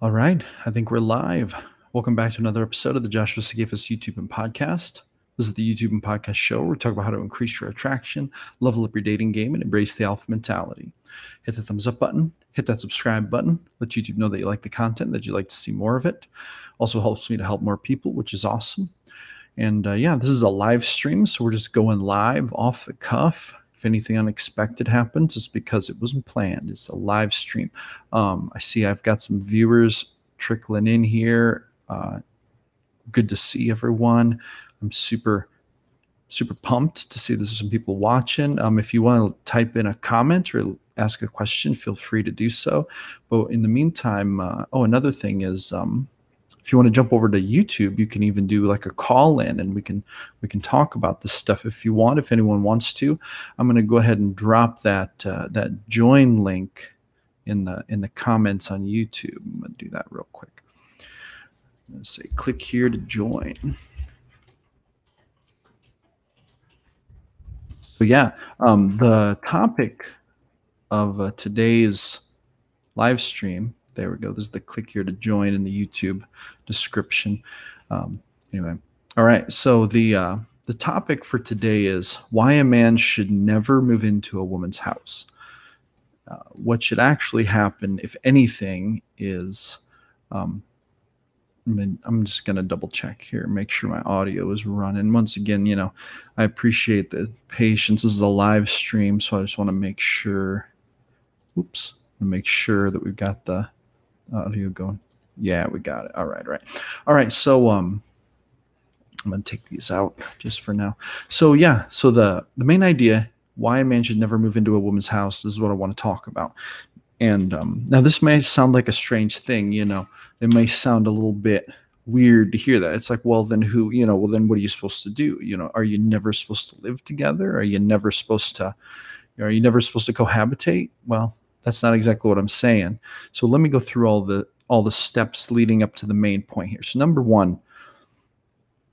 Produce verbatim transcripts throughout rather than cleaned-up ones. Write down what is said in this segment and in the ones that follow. All right. I think we're live. Welcome back to another episode of the Joshua Sigafus YouTube and podcast. This is the YouTube and podcast show where we talk about how to increase your attraction, level up your dating game, and embrace the alpha mentality. Hit the thumbs up button, hit that subscribe button, let YouTube know that you like the content, that you'd like to see more of it. Also helps me to help more people, which is awesome. And uh, yeah, this is a live stream, so we're just going live off the cuff. If anything unexpected happens, it's because it wasn't planned. It's a live stream. Um, I see I've got some viewers trickling in here. Uh, good to see everyone. I'm super, super pumped to see there's some people watching. Um, if you want to type in a comment or ask a question, feel free to do so. But in the meantime, uh, oh, another thing is um, if you want to jump over to YouTube, you can even do like a call in, and we can we can talk about this stuff if you want, if anyone wants to. I'm going to go ahead and drop that uh, that join link in the in the comments on YouTube. I'm going to do that real quick. I'm going to say click here to join. But yeah, um, the topic of uh, today's live stream, there we go. There's the click here to join in the YouTube description. Um, anyway, all right. So the uh, the topic for today is why a man should never move into a woman's house. Uh, what should actually happen, if anything, is um, I mean, I'm just going to double check here, make sure my audio is running. Once again, you know, I appreciate the patience. This is a live stream, so I just want to make sure, oops, make sure that we've got the audio going. Yeah, we got it. All right, right. All right, so um, I'm going to take these out just for now. So, yeah, so the, the main idea, why a man should never move into a woman's house, this is what I want to talk about. And um, now this may sound like a strange thing, you know, it may sound a little bit weird to hear that. It's like, well, then who, you know, well, then what are you supposed to do? You know, are you never supposed to live together? Are you never supposed to, you know, are you never supposed to cohabitate? Well, that's not exactly what I'm saying. So let me go through all the, all the steps leading up to the main point here. So number one,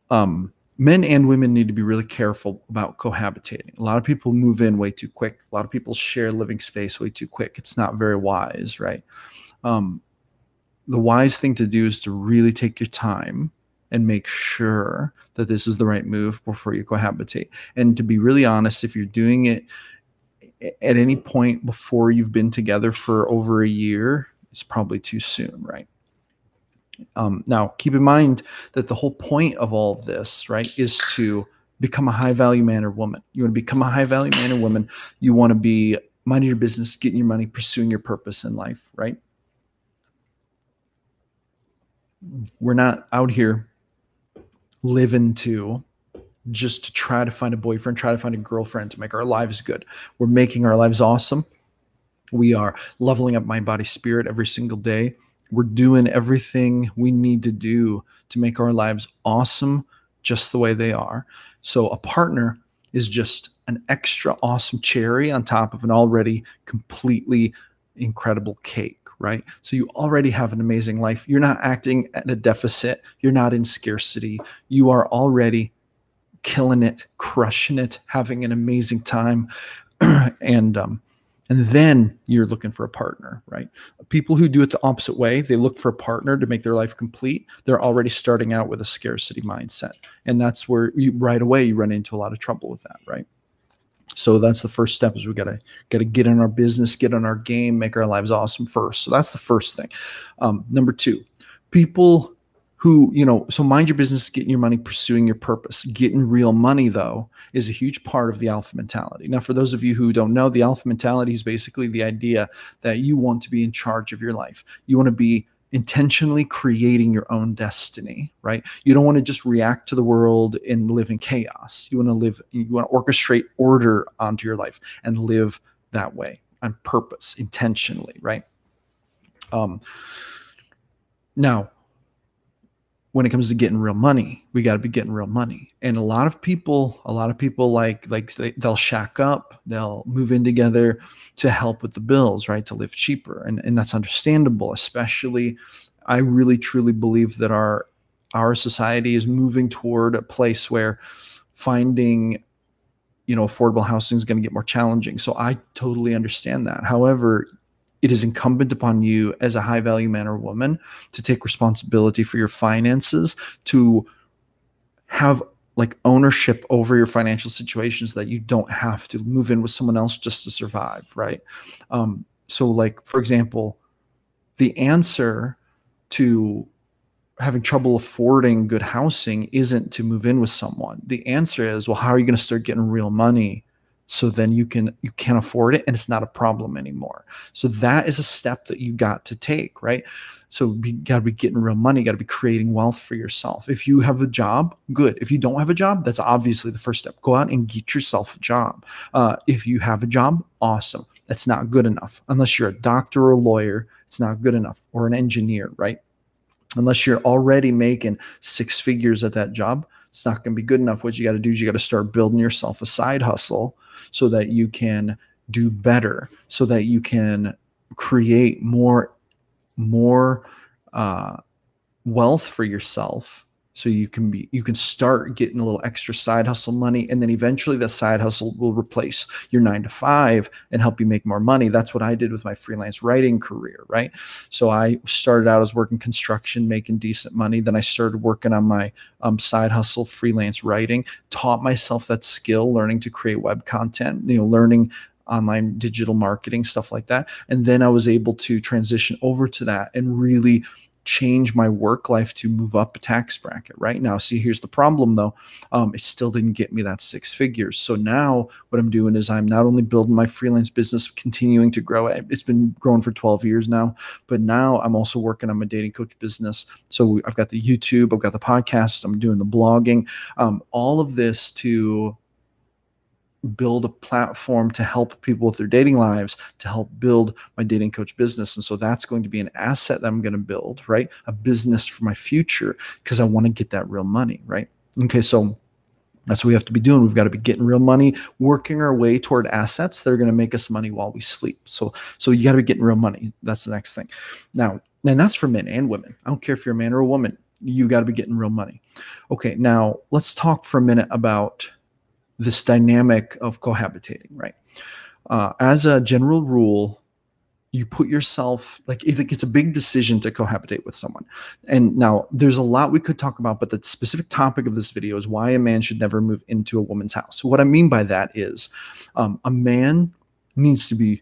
um, men and women need to be really careful about cohabitating. A lot of people move in way too quick. A lot of people share living space way too quick. It's not very wise, right? Um, the wise thing to do is to really take your time and make sure that this is the right move before you cohabitate. And to be really honest, if you're doing it at any point before you've been together for over a year, it's probably too soon, right? Um, now, keep in mind that the whole point of all of this, right, is to become a high-value man or woman. You want to become a high-value man or woman. You want to be minding your business, getting your money, pursuing your purpose in life, right? We're not out here living to just to try to find a boyfriend, try to find a girlfriend to make our lives good. We're making our lives awesome. We are leveling up mind, body, spirit every single day. We're doing everything we need to do to make our lives awesome just the way they are. So a partner is just an extra awesome cherry on top of an already completely incredible cake, right? So you already have an amazing life. You're not acting at a deficit. You're not in scarcity. You are already killing it, crushing it, having an amazing time. and, um, And then you're looking for a partner, right? People who do it the opposite way, they look for a partner to make their life complete. They're already starting out with a scarcity mindset. And that's where you, right away you run into a lot of trouble with that, right? So that's the first step, is we gotta, gotta get in our business, get on our game, make our lives awesome first. So that's the first thing. Um, number two, people who, you know, so mind your business, getting your money, pursuing your purpose. Getting real money, though, is a huge part of the alpha mentality. Now, for those of you who don't know, the alpha mentality is basically the idea that you want to be in charge of your life. You want to be intentionally creating your own destiny, right? You don't want to just react to the world and live in chaos. You want to live, you want to orchestrate order onto your life and live that way on purpose, intentionally, right? Um, now, when it comes to getting real money, we got to be getting real money. And a lot of people, a lot of people like, like they, they'll shack up, they'll move in together to help with the bills, right? To live cheaper. And, and that's understandable, especially, I really truly believe that our, our society is moving toward a place where finding, you know, affordable housing is going to get more challenging. So I totally understand that. However, it is incumbent upon you as a high value man or woman to take responsibility for your finances, to have like ownership over your financial situations, that you don't have to move in with someone else just to survive, right? Um, so like, for example, the answer to having trouble affording good housing isn't to move in with someone. The answer is, well, how are you going to start getting real money? So then you can you can afford it and it's not a problem anymore. So that is a step that you got to take, right? So you got to be getting real money, got to be creating wealth for yourself. If you have a job, good. If you don't have a job, that's obviously the first step. Go out and get yourself a job. Uh, if you have a job, awesome. That's not good enough. Unless you're a doctor or a lawyer, it's not good enough, or an engineer, right? Unless you're already making six figures at that job, it's not going to be good enough. What you got to do is you got to start building yourself a side hustle so that you can do better, so that you can create more, more uh, wealth for yourself. So you can be, you can start getting a little extra side hustle money, and then eventually that side hustle will replace your nine to five and help you make more money. That's what I did with my freelance writing career, right? So I started out as working construction, making decent money. Then I started working on my um, side hustle, freelance writing, taught myself that skill, learning to create web content, you know, learning online digital marketing, stuff like that. And then I was able to transition over to that and really change my work life to move up a tax bracket right now. See, here's the problem though. Um, it still didn't get me that six figures. So now what I'm doing is I'm not only building my freelance business, continuing to grow. It's been growing for twelve years now, but now I'm also working on my dating coach business. So I've got the YouTube, I've got the podcast, I'm doing the blogging, um, all of this to build a platform to help people with their dating lives, to help build my dating coach business. And so that's going to be an asset that I'm going to build, right? A business for my future, because I want to get that real money, right? Okay, so that's what we have to be doing. We've got to be getting real money, working our way toward assets that are going to make us money while we sleep. So so you got to be getting real money. That's the next thing. Now, and that's for men and women. I don't care if you're a man or a woman. You got to be getting real money. Okay, now let's talk for a minute about this dynamic of cohabitating, right? Uh, as a general rule, you put yourself, like it, it's a big decision to cohabitate with someone. And now there's a lot we could talk about, but the specific topic of this video is why a man should never move into a woman's house. So what I mean by that is um, a man needs to be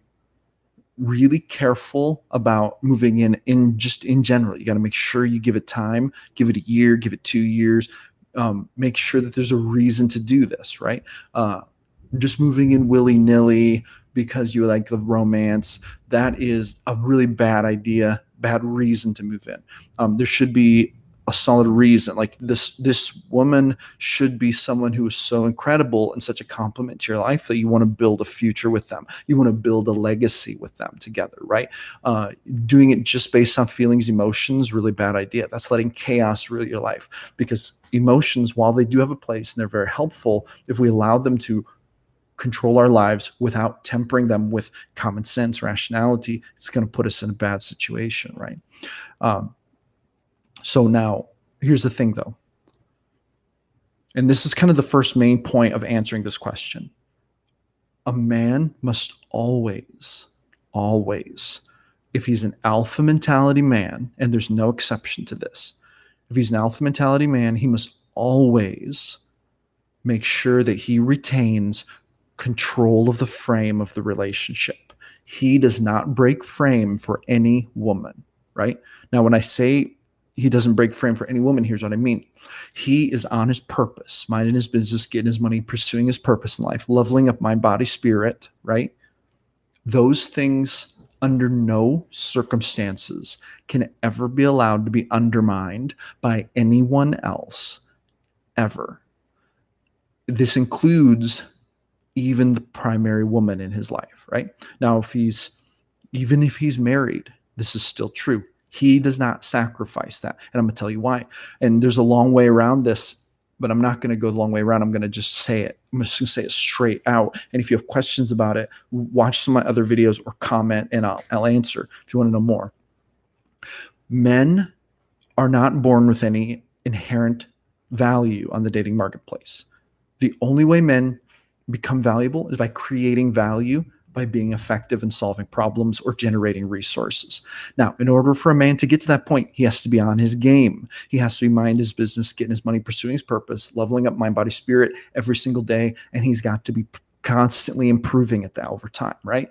really careful about moving in, in just in general. You got to make sure you give it time, give it a year, give it two years, Um, make sure that there's a reason to do this, right? Uh, just moving in willy-nilly because you like the romance, that is a really bad idea, bad reason to move in. Um, there should be a solid reason. Like this, this woman should be someone who is so incredible and such a compliment to your life that you want to build a future with them. You want to build a legacy with them together, right? Uh, doing it just based on feelings, emotions, really bad idea. That's letting chaos rule your life, because emotions, while they do have a place and they're very helpful, if we allow them to control our lives without tempering them with common sense, rationality, it's going to put us in a bad situation, right? Um, So now, here's the thing though, and this is kind of the first main point of answering this question. A man must always, always, if he's an alpha mentality man, and there's no exception to this, if he's an alpha mentality man, he must always make sure that he retains control of the frame of the relationship. He does not break frame for any woman, right? Now, when I say he doesn't break frame for any woman. Here's what I mean. He is on his purpose, minding his business, getting his money, pursuing his purpose in life, leveling up mind, body, spirit, right? Those things under no circumstances can ever be allowed to be undermined by anyone else, ever. This includes even the primary woman in his life, right? Now, if he's, even if he's married, this is still true. He does not sacrifice that. And I'm going to tell you why. And there's a long way around this, but I'm not going to go the long way around. I'm going to just say it. I'm just going to say it straight out. And if you have questions about it, watch some of my other videos or comment and I'll, I'll answer if you want to know more. Men are not born with any inherent value on the dating marketplace. The only way men become valuable is by creating value, by being effective in solving problems or generating resources. Now, in order for a man to get to that point, he has to be on his game. He has to be minding his business, getting his money, pursuing his purpose, leveling up mind, body, spirit every single day. And he's got to be constantly improving at that over time, right?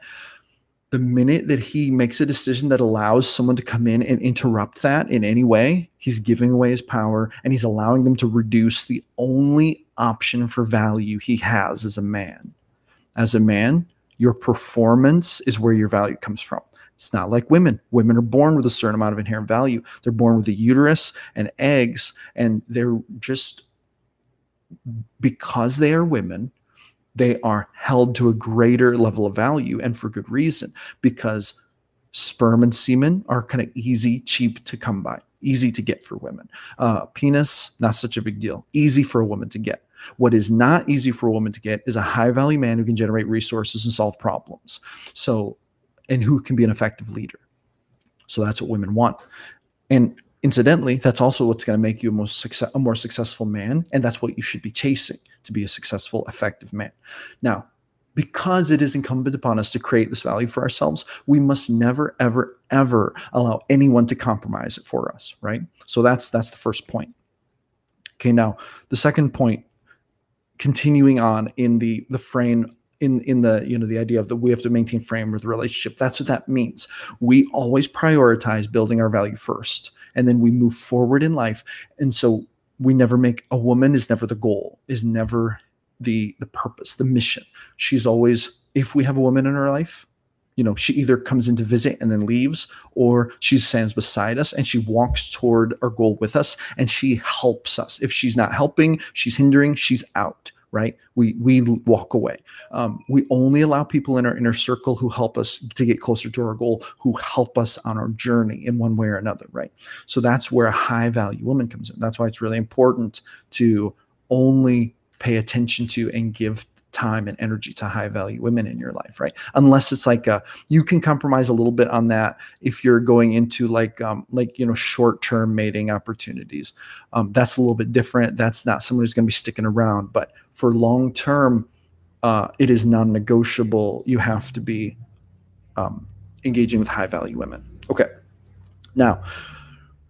The minute that he makes a decision that allows someone to come in and interrupt that in any way, he's giving away his power and he's allowing them to reduce the only option for value he has as a man. As a man, your performance is where your value comes from. It's not like women. Women are born with a certain amount of inherent value. They're born with a uterus and eggs, and they're just, because they are women, they are held to a greater level of value, and for good reason, because sperm and semen are kind of easy, cheap to come by, easy to get for women. Uh, penis, not such a big deal, easy for a woman to get. What is not easy for a woman to get is a high-value man who can generate resources and solve problems, so and who can be an effective leader. So that's what women want. And incidentally, that's also what's going to make you a, most success, a more successful man, and that's what you should be chasing to be a successful, effective man. Now, because it is incumbent upon us to create this value for ourselves, we must never, ever, ever allow anyone to compromise it for us, right? So that's that's the first point. Okay, now, the second point, continuing on in the the frame in in the you know the idea of that we have to maintain frame with the relationship. That's what that means. We always prioritize building our value first, and then we move forward in life. And so we never make a woman is never the goal, is never the the purpose, the mission. She's always, if we have a woman in our life, you know, she either comes in to visit and then leaves, or she stands beside us and she walks toward our goal with us and she helps us. If she's not helping, she's hindering, she's out, right? We we walk away. Um, we only allow people in our inner circle who help us to get closer to our goal, who help us on our journey in one way or another, right? So that's where a high value woman comes in. That's why it's really important to only pay attention to and give time and energy to high value women in your life, right? Unless it's like a, you can compromise a little bit on that if you're going into like, um, like, you know, short-term mating opportunities. Um, that's a little bit different. That's not someone who's going to be sticking around, but for long-term, uh, it is non-negotiable. You have to be, um, engaging with high value women. Okay. Now,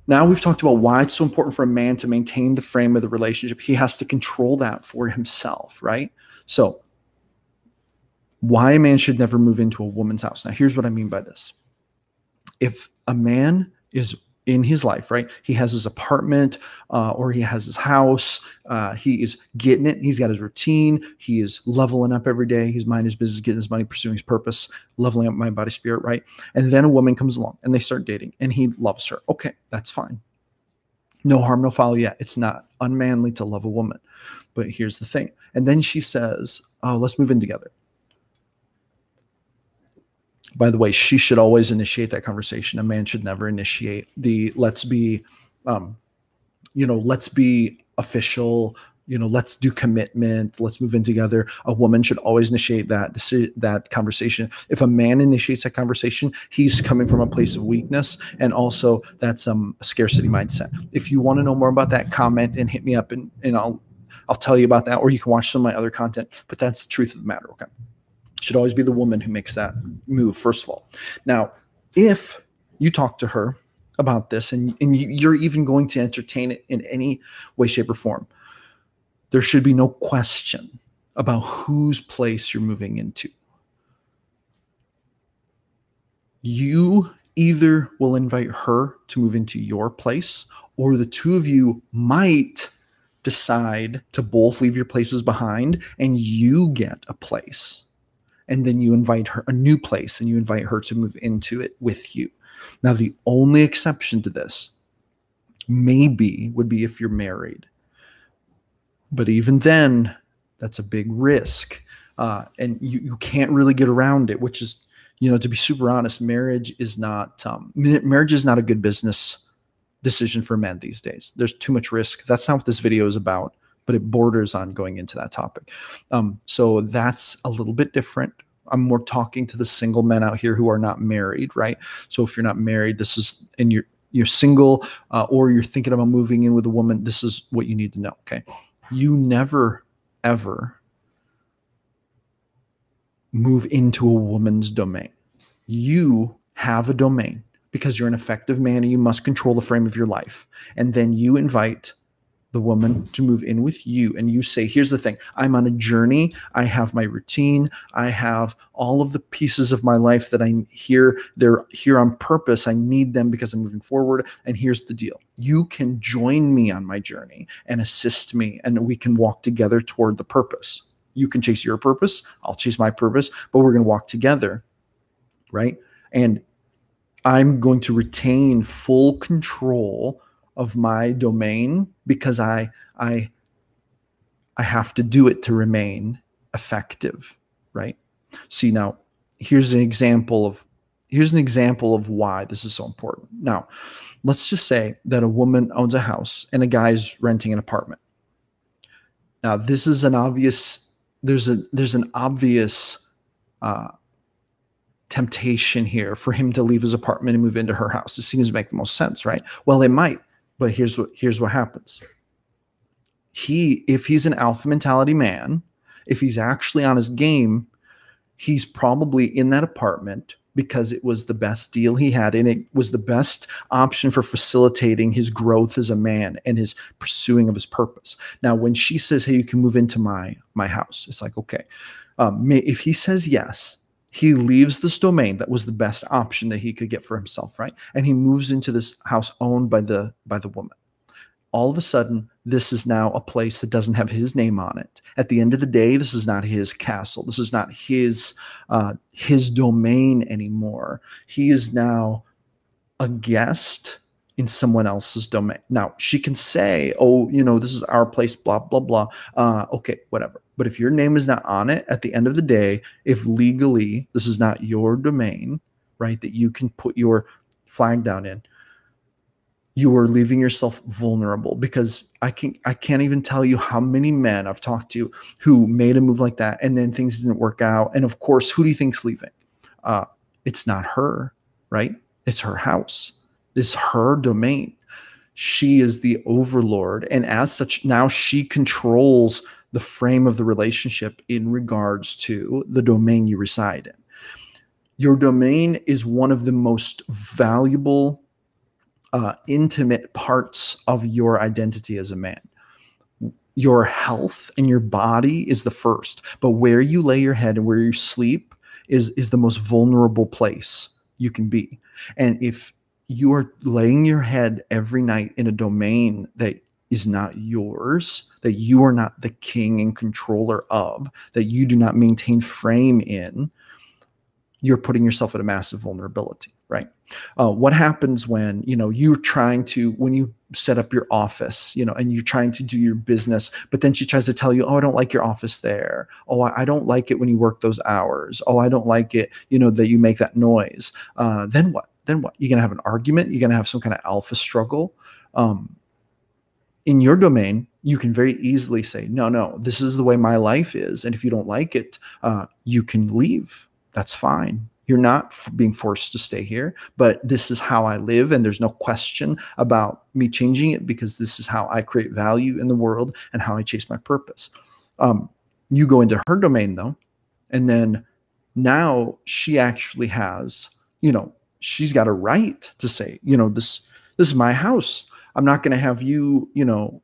Now we've talked about why it's so important for a man to maintain the frame of the relationship. He has to control that for himself, right? So why a man should never move into a woman's house. Now, here's what I mean by this. If a man is in his life, right, he has his apartment uh, or he has his house, uh, he is getting it. He's got his routine. He is leveling up every day. He's minding his business, getting his money, pursuing his purpose, leveling up mind, body, spirit, right? And then a woman comes along and they start dating and he loves her. Okay, that's fine. No harm, no foul yet. It's not unmanly to love a woman. But here's the thing. And then she says, oh, let's move in together. By the way, she should always initiate that conversation. A man should never initiate the let's be, um, you know, let's be official, you know, let's do commitment, let's move in together. A woman should always initiate that, that conversation. If a man initiates that conversation, he's coming from a place of weakness, and also that's um, a scarcity mindset. If you want to know more about that, comment and hit me up, and, and I'll I'll tell you about that, or you can watch some of my other content, but that's the truth of the matter, okay? Should always be the woman who makes that move, first of all. Now, if you talk to her about this and, and you're even going to entertain it in any way, shape, or form, there should be no question about whose place you're moving into. You either will invite her to move into your place, or the two of you might decide to both leave your places behind and you get a place. And then you invite her a new place and you invite her to move into it with you. Now, the only exception to this maybe would be if you're married. But even then, that's a big risk. Uh, and you, you can't really get around it, which is, you know, to be super honest, marriage is not um, marriage is not a good business decision for men these days. There's too much risk. That's not what this video is about, but it borders on going into that topic. Um, so that's a little bit different. I'm more talking to the single men out here who are not married, right? So if you're not married, this is, and you're you're single, uh, or you're thinking about moving in with a woman, this is what you need to know. Okay, you never ever move into a woman's domain. You have a domain because you're an effective man and you must control the frame of your life. And then you invite the woman to move in with you. And you say, here's the thing, I'm on a journey. I have my routine. I have all of the pieces of my life that I'm here. They're here on purpose. I need them because I'm moving forward. And here's the deal. You can join me on my journey and assist me. And we can walk together toward the purpose. You can chase your purpose. I'll chase my purpose, but we're going to walk together, right? And I'm going to retain full control of my domain because I, I, I have to do it to remain effective, right? See, now here's an example of here's an example of why this is so important. Now, let's just say that a woman owns a house and a guy's renting an apartment. Now, this is an obvious. There's a there's an obvious uh, temptation here for him to leave his apartment and move into her house. It seems to make the most sense, right? Well, it might, but here's what here's what happens. He, if he's an alpha mentality man, if he's actually on his game, he's probably in that apartment because it was the best deal he had, and it was the best option for facilitating his growth as a man and his pursuing of his purpose. Now, when she says, hey, you can move into my, my house, it's like, okay. Um, if he says yes, he leaves this domain that was the best option that he could get for himself, right? And he moves into this house owned by the by the woman. All of a sudden, this is now a place that doesn't have his name on it. At the end of the day, this is not his castle. This is not his uh, his domain anymore. He is now a guest in someone else's domain. Now, she can say, oh, you know, this is our place, blah, blah, blah. Uh, okay, whatever. But if your name is not on it, at the end of the day, if legally this is not your domain, right, that you can put your flag down in, you are leaving yourself vulnerable because I can I can't even tell you how many men I've talked to who made a move like that and then things didn't work out. And of course, who do you think's leaving? Uh, it's not her, right? It's her house. It's her domain. She is the overlord, and as such, now she controls the frame of the relationship in regards to the domain you reside in. Your domain is one of the most valuable Uh, intimate parts of your identity as a man. Your health and your body is the first, but where you lay your head and where you sleep is, is the most vulnerable place you can be. And if you are laying your head every night in a domain that is not yours, that you are not the king and controller of, that you do not maintain frame in, you're putting yourself at a massive vulnerability, right? Uh, what happens when, you know, you're trying to, when you set up your office, you know, and you're trying to do your business, but then she tries to tell you, oh, I don't like your office there. Oh, I don't like it when you work those hours. Oh, I don't like it, you know, that you make that noise. Uh, then what? Then what? You're going to have an argument. You're going to have some kind of alpha struggle. Um, in your domain, you can very easily say, no, no, this is the way my life is. And if you don't like it, uh, you can leave. That's fine. You're not f- being forced to stay here, but this is how I live. And there's no question about me changing it because this is how I create value in the world and how I chase my purpose. Um, you go into her domain though. And then now she actually has, you know, she's got a right to say, you know, this, this is my house. I'm not going to have you, you know,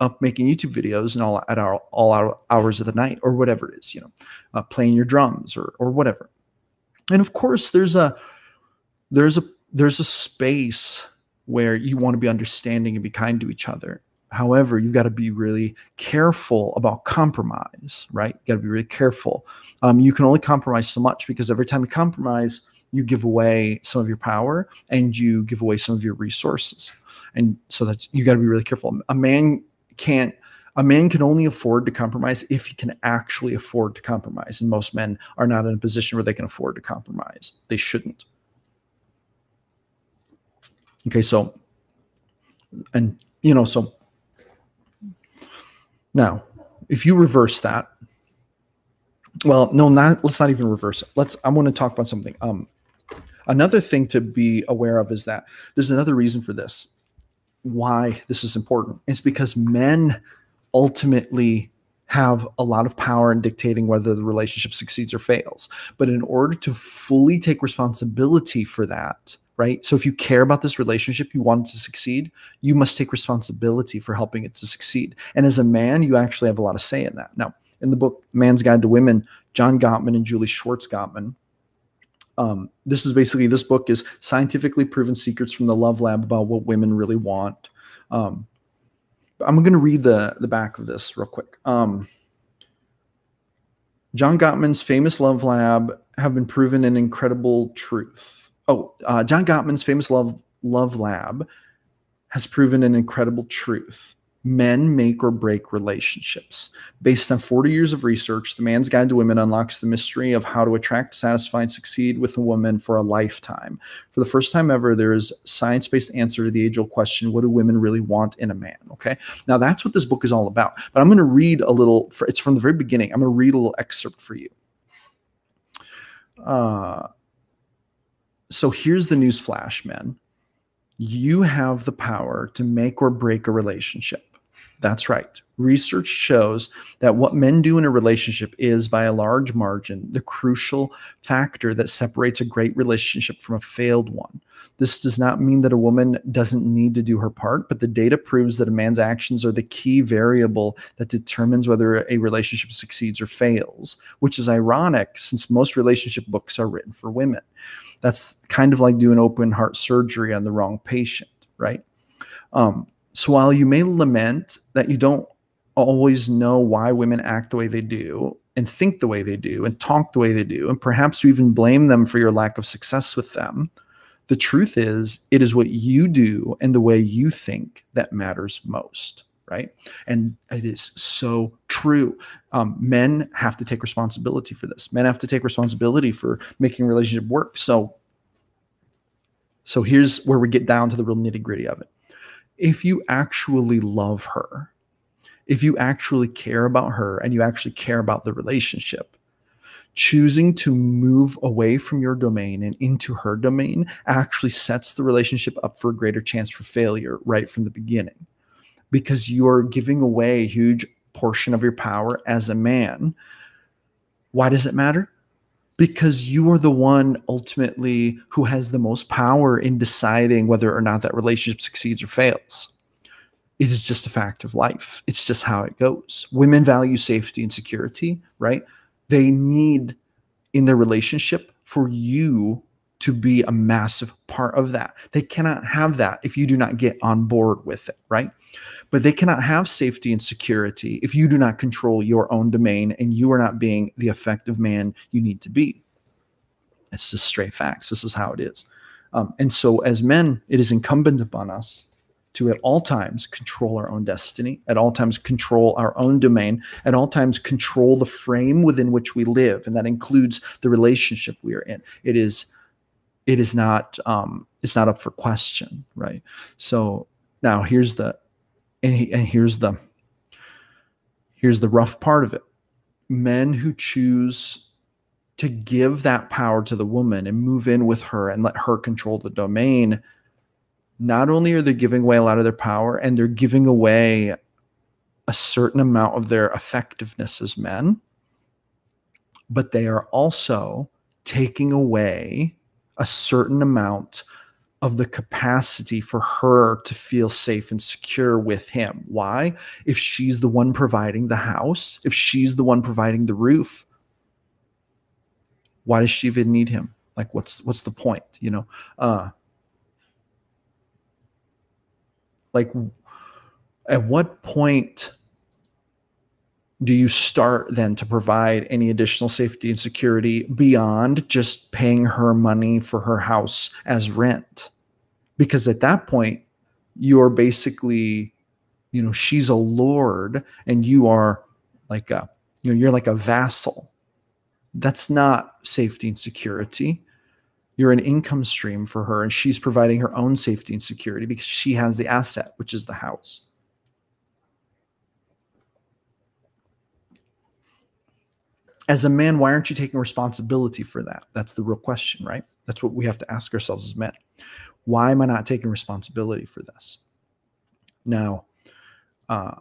up making YouTube videos and all at our, all our hours of the night or whatever it is, you know, uh, playing your drums or, or whatever. And of course there's a, there's a there's a space where you want to be understanding and be kind to each other. However, you've got to be really careful about compromise, right? You've got to be really careful. Um, you can only compromise so much, because every time you compromise, you give away some of your power and you give away some of your resources. And so that's, you got to be really careful. A man can't, a man can only afford to compromise if he can actually afford to compromise. And most men are not in a position where they can afford to compromise. They shouldn't. Okay. So, and you know, so now, if you reverse that, well, no, not let's not even reverse it. Let's. I want to talk about something. Um, another thing to be aware of is that there's another reason for this. Why this is important? It's because men ultimately have a lot of power in dictating whether the relationship succeeds or fails. But in order to fully take responsibility for that, right? So if you care about this relationship, you want it to succeed, you must take responsibility for helping it to succeed. And as a man, you actually have a lot of say in that. Now, in the book, Man's Guide to Women, John Gottman and Julie Schwartz Gottman, um, this is basically, this book is scientifically proven secrets from the love lab about what women really want. Um, I'm going to read the, the back of this real quick. Um, John Gottman's famous love lab have been proven an incredible truth. Oh, uh, John Gottman's famous love, love lab has proven an incredible truth. Men make or break relationships. Based on forty years of research, The Man's Guide to Women unlocks the mystery of how to attract, satisfy, and succeed with a woman for a lifetime. For the first time ever, there is a science-based answer to the age-old question, what do women really want in a man? Okay. Now, that's what this book is all about. But I'm going to read a little, it's from the very beginning. I'm going to read a little excerpt for you. Uh... So here's the news flash, men. You have the power to make or break a relationship. That's right. Research shows that what men do in a relationship is, by a large margin, the crucial factor that separates a great relationship from a failed one. This does not mean that a woman doesn't need to do her part, but the data proves that a man's actions are the key variable that determines whether a relationship succeeds or fails, which is ironic since most relationship books are written for women. That's kind of like doing open heart surgery on the wrong patient, right? Um, so while you may lament that you don't always know why women act the way they do and think the way they do and talk the way they do, and perhaps you even blame them for your lack of success with them, the truth is it is what you do and the way you think that matters most, right? And it is so true. Um, men have to take responsibility for this. Men have to take responsibility for making relationship work. So, so here's where we get down to the real nitty-gritty of it. If you actually love her, if you actually care about her and you actually care about the relationship, choosing to move away from your domain and into her domain actually sets the relationship up for a greater chance for failure right from the beginning, because you are giving away a huge portion of your power as a man. Why does it matter? Because you are the one ultimately who has the most power in deciding whether or not that relationship succeeds or fails. It is just a fact of life. It's just how it goes. Women value safety and security, right? They need in their relationship for you to be a massive part of that. They cannot have that if you do not get on board with it, right? But they cannot have safety and security if you do not control your own domain and you are not being the effective man you need to be. It's just straight facts. This is how it is. Um, and so as men, it is incumbent upon us to at all times control our own destiny, at all times control our own domain, at all times control the frame within which we live. And that includes the relationship we are in. It is, it is not, um, it's not up for question, right? So now here's the, and, he, and here's the, here's the rough part of it. Men who choose to give that power to the woman and move in with her and let her control the domain, not only are they giving away a lot of their power, and they're giving away a certain amount of their effectiveness as men, but they are also taking away a certain amount of the capacity for her to feel safe and secure with him. Why? If she's the one providing the house, if she's the one providing the roof, why does she even need him? Like, what's what's the point, you know? Uh, Like, at what point do you start then to provide any additional safety and security beyond just paying her money for her house as rent? Because at that point, you're basically, you know, she's a lord and you are like a, you know, you're like a vassal. That's not safety and security. You're an income stream for her, and she's providing her own safety and security because she has the asset, which is the house. As a man, why aren't you taking responsibility for that? That's the real question, right? That's what we have to ask ourselves as men. Why am I not taking responsibility for this? Now, uh,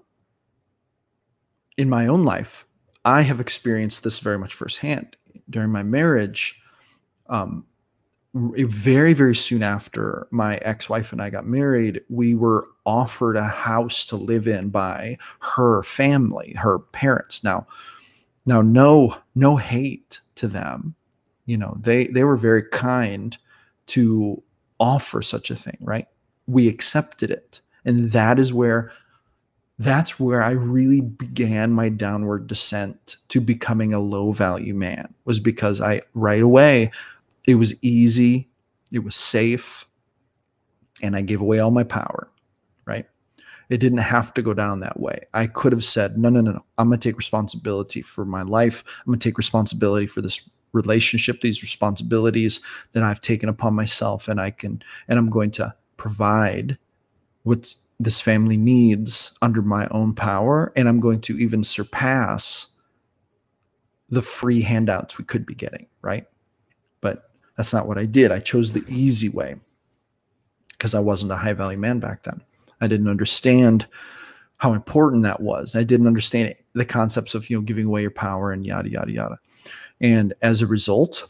in my own life, I have experienced this very much firsthand. During my marriage, um, very, very soon after my ex-wife and I got married, we were offered a house to live in by her family, her parents. Now, Now, no, no hate to them. You know, they, they were very kind to offer such a thing, right? We accepted it. And that is where, that's where I really began my downward descent to becoming a low value man, was because I, right away, it was easy, it was safe, and I gave away all my power, right? It didn't have to go down that way. I could have said, no, no, no, no. I'm going to take responsibility for my life. I'm going to take responsibility for this relationship, these responsibilities that I've taken upon myself. And I can, and I'm going to provide what this family needs under my own power. And I'm going to even surpass the free handouts we could be getting, right? But that's not what I did. I chose the easy way because I wasn't a high value man back then. I didn't understand how important that was. I didn't understand it, the concepts of, you know, giving away your power and yada, yada, yada. And as a result,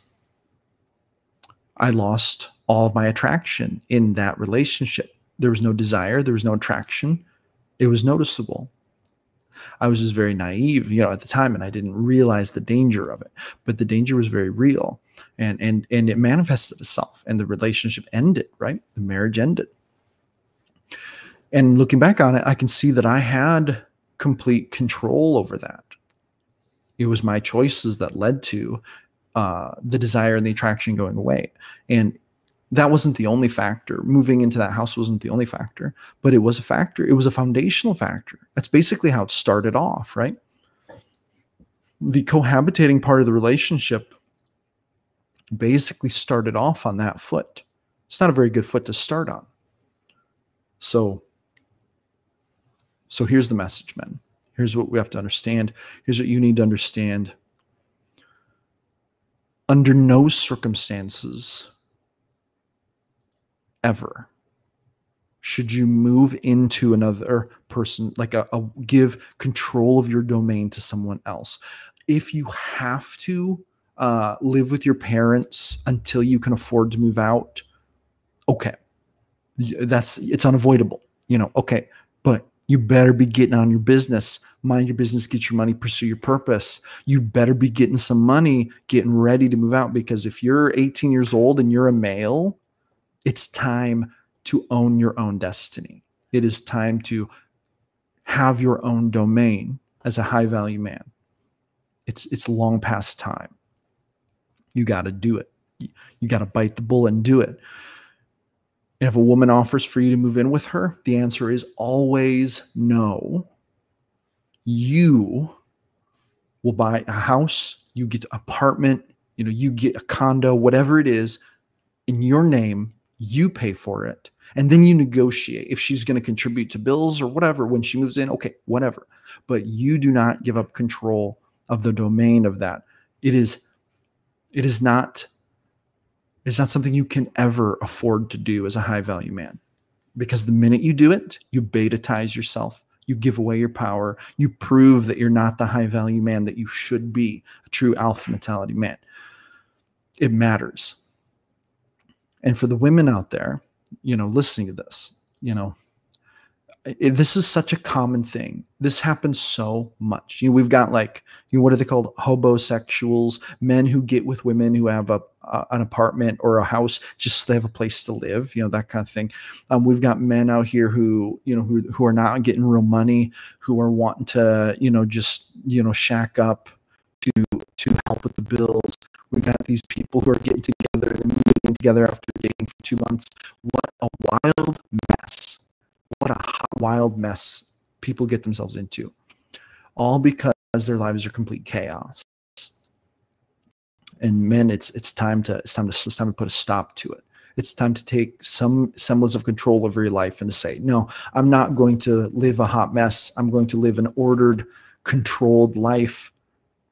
I lost all of my attraction in that relationship. There was no desire. There was no attraction. It was noticeable. I was just very naive, you know, at the time, and I didn't realize the danger of it. But the danger was very real, and and and it manifested itself, and the relationship ended, right? The marriage ended. And looking back on it, I can see that I had complete control over that. It was my choices that led to uh, the desire and the attraction going away. And that wasn't the only factor. Moving into that house wasn't the only factor, but it was a factor. It was a foundational factor. That's basically how it started off, right? The cohabitating part of the relationship basically started off on that foot. It's not a very good foot to start on. So... So here's the message, men. Here's what we have to understand. Here's what you need to understand. Under no circumstances ever should you move into another person, like a, a give control of your domain to someone else. If you have to uh, live with your parents until you can afford to move out, okay, that's it's unavoidable. You know, okay, but you better be getting on your business, mind your business, get your money, pursue your purpose. You better be getting some money, getting ready to move out. Because if you're eighteen years old and you're a male, it's time to own your own destiny. It is time to have your own domain as a high value man. It's, it's long past time. You got to do it. You got to bite the bullet and do it. And if a woman offers for you to move in with her, the answer is always no. You will buy a house, you get an apartment, you know, you get a condo, whatever it is, in your name, you pay for it. And then you negotiate if she's going to contribute to bills or whatever when she moves in, okay, whatever. But you do not give up control of the domain of that. It is, it is not... It's not something you can ever afford to do as a high value man, because the minute you do it, you beta-tize yourself. You give away your power. You prove that you're not the high value man that you should be, a true alpha mentality man. It matters. And for the women out there, you know, listening to this, you know, it, this is such a common thing. This happens so much. You know, we've got like, you know, what are they called? Hobosexuals, men who get with women who have a, uh, an apartment or a house just to have a place to live, you know, that kind of thing. Um, we've got men out here who, you know, who, who are not getting real money, who are wanting to, you know, just, you know, shack up to, to help with the bills. We've got these people who are getting together and moving together after dating for two months. What a wild mess. What a wild mess people get themselves into, all because their lives are complete chaos. And men, it's it's time to it's time to it's time to put a stop to it. It's time to take some semblance of control over your life and to say, no, I'm not going to live a hot mess. I'm going to live an ordered, controlled life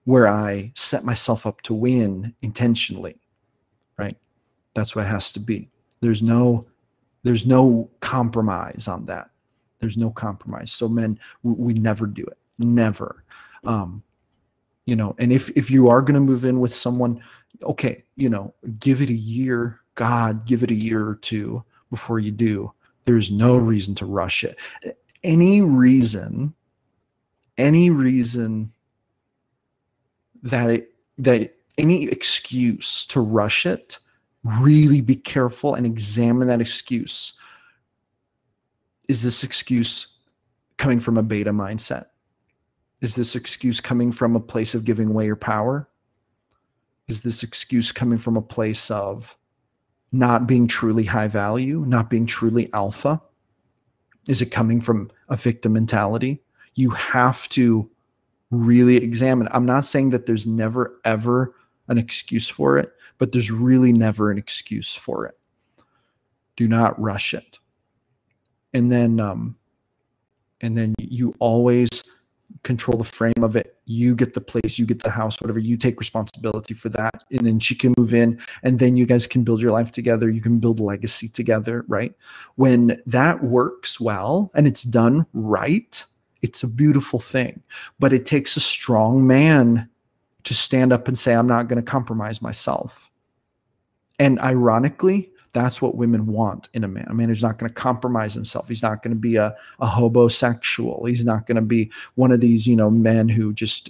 where I set myself up to win intentionally. Right? That's what it has to be. There's no there's no compromise on that. There's no compromise. So men, we, we never do it. Never. Um, you know, and if, if you are going to move in with someone, okay, you know, give it a year, God, give it a year or two before you do. There's no reason to rush it. Any reason, any reason that it, that any excuse to rush it, really be careful and examine that excuse. Is this excuse coming from a beta mindset? Is this excuse coming from a place of giving away your power? Is this excuse coming from a place of not being truly high value, not being truly alpha? Is it coming from a victim mentality? You have to really examine. I'm not saying that there's never, ever an excuse for it, but there's really never an excuse for it. Do not rush it. And then, um, and then you always control the frame of it. You get the place, you get the house, whatever. You take responsibility for that. And then she can move in, and then you guys can build your life together. You can build a legacy together, right? When that works well and it's done right, it's a beautiful thing. But it takes a strong man to stand up and say, I'm not going to compromise myself. And ironically, that's what women want in a man. A man who's not going to compromise himself. He's not going to be a, a hobosexual. He's not going to be one of these, you know, men who just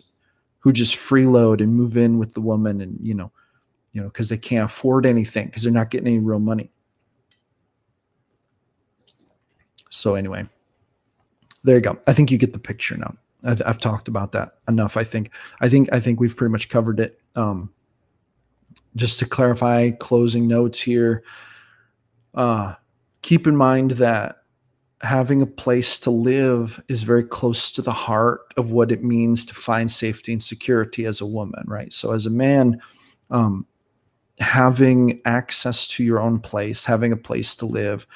who just freeload and move in with the woman, and you know, you know, because they can't afford anything, because they're not getting any real money. So anyway, there you go. I think you get the picture now. I've, I've talked about that enough. I think I think I think we've pretty much covered it. Um, just to clarify, closing notes here. Uh, keep in mind that having a place to live is very close to the heart of what it means to find safety and security as a woman, right? So as a man, um, having access to your own place, having a place to live,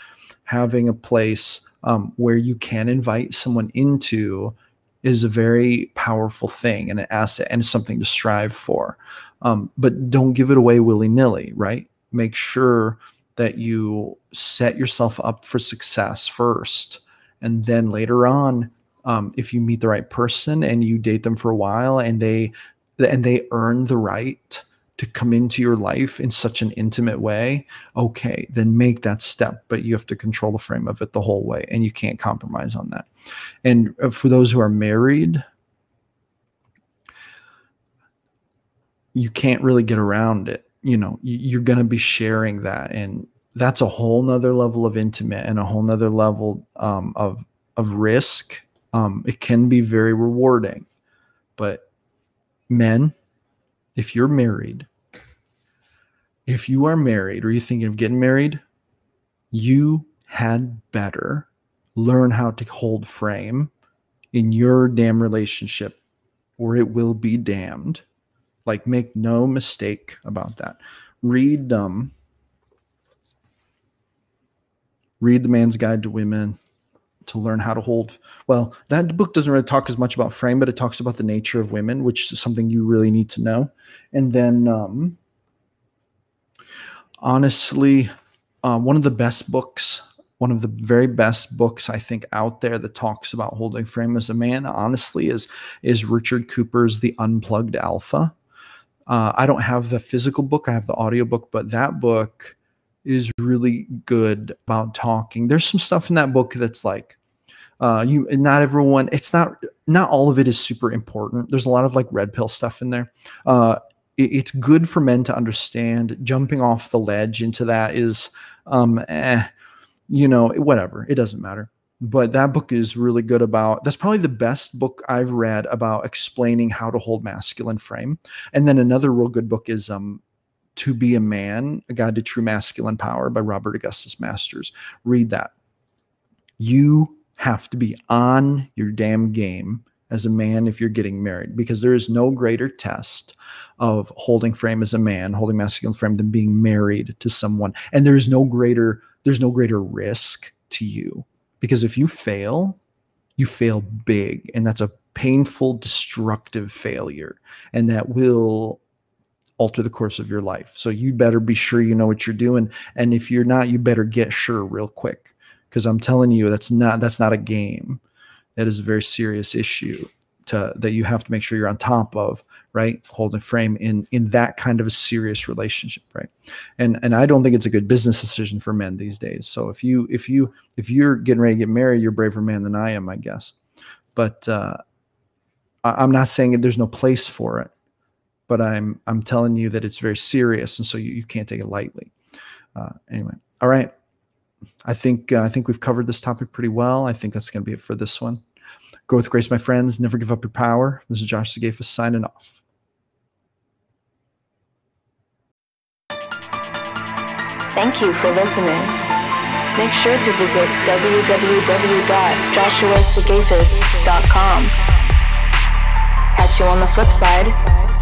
having a place um, where you can invite someone into is a very powerful thing and an asset and something to strive for. Um, but don't give it away willy-nilly, right? Make sure that you set yourself up for success first. And then later on, um, if you meet the right person and you date them for a while and they and they earn the right to come into your life in such an intimate way, okay, then make that step. But you have to control the frame of it the whole way, and you can't compromise on that. And for those who are married, you can't really get around it. You know, you're going to be sharing that, and that's a whole nother level of intimate and a whole nother level um, of of risk. Um, it can be very rewarding, but men, if you're married, if you are married or you're thinking of getting married, you had better learn how to hold frame in your damn relationship, or it will be damned. Like, make no mistake about that. Read um, read The Man's Guide to Women to learn how to hold. Well, that book doesn't really talk as much about frame, but it talks about the nature of women, which is something you really need to know. And then, um, honestly, uh, one of the best books, one of the very best books I think out there that talks about holding frame as a man, honestly, is is Richard Cooper's The Unplugged Alpha. Uh, I don't have the physical book. I have the audiobook, but that book is really good about talking. There's some stuff in that book that's like, uh, you, not everyone, it's not, not all of it is super important. There's a lot of like red pill stuff in there. Uh, it's good for men to understand. Jumping off the ledge into that is, um, eh, you know, whatever. It doesn't matter. But that book is really good about, that's probably the best book I've read about explaining how to hold masculine frame. And then another real good book is um, To Be a Man, A Guide to True Masculine Power by Robert Augustus Masters. Read that. You have to be on your damn game as a man if you're getting married, because there is no greater test of holding frame as a man, holding masculine frame, than being married to someone. And there's no greater, there's no greater risk to you, because if you fail, you fail big, and that's a painful, destructive failure, and that will alter the course of your life. So you better be sure you know what you're doing, and if you're not, you better get sure real quick, because I'm telling you, that's not that's not a game. That is a very serious issue to, that you have to make sure you're on top of, right? Holding frame in in that kind of a serious relationship, right? And and I don't think it's a good business decision for men these days. So if you if you if you're getting ready to get married, you're a braver man than I am, I guess. But uh, I, I'm not saying that there's no place for it, but I'm I'm telling you that it's very serious, and so you, you can't take it lightly. Uh, anyway, all right. I think uh, I think we've covered this topic pretty well. I think that's going to be it for this one. Go with grace, my friends. Never give up your power. This is Josh Sigafus signing off. Thank you for listening. Make sure to visit w w w dot joshua sigafus dot com. Catch you on the flip side.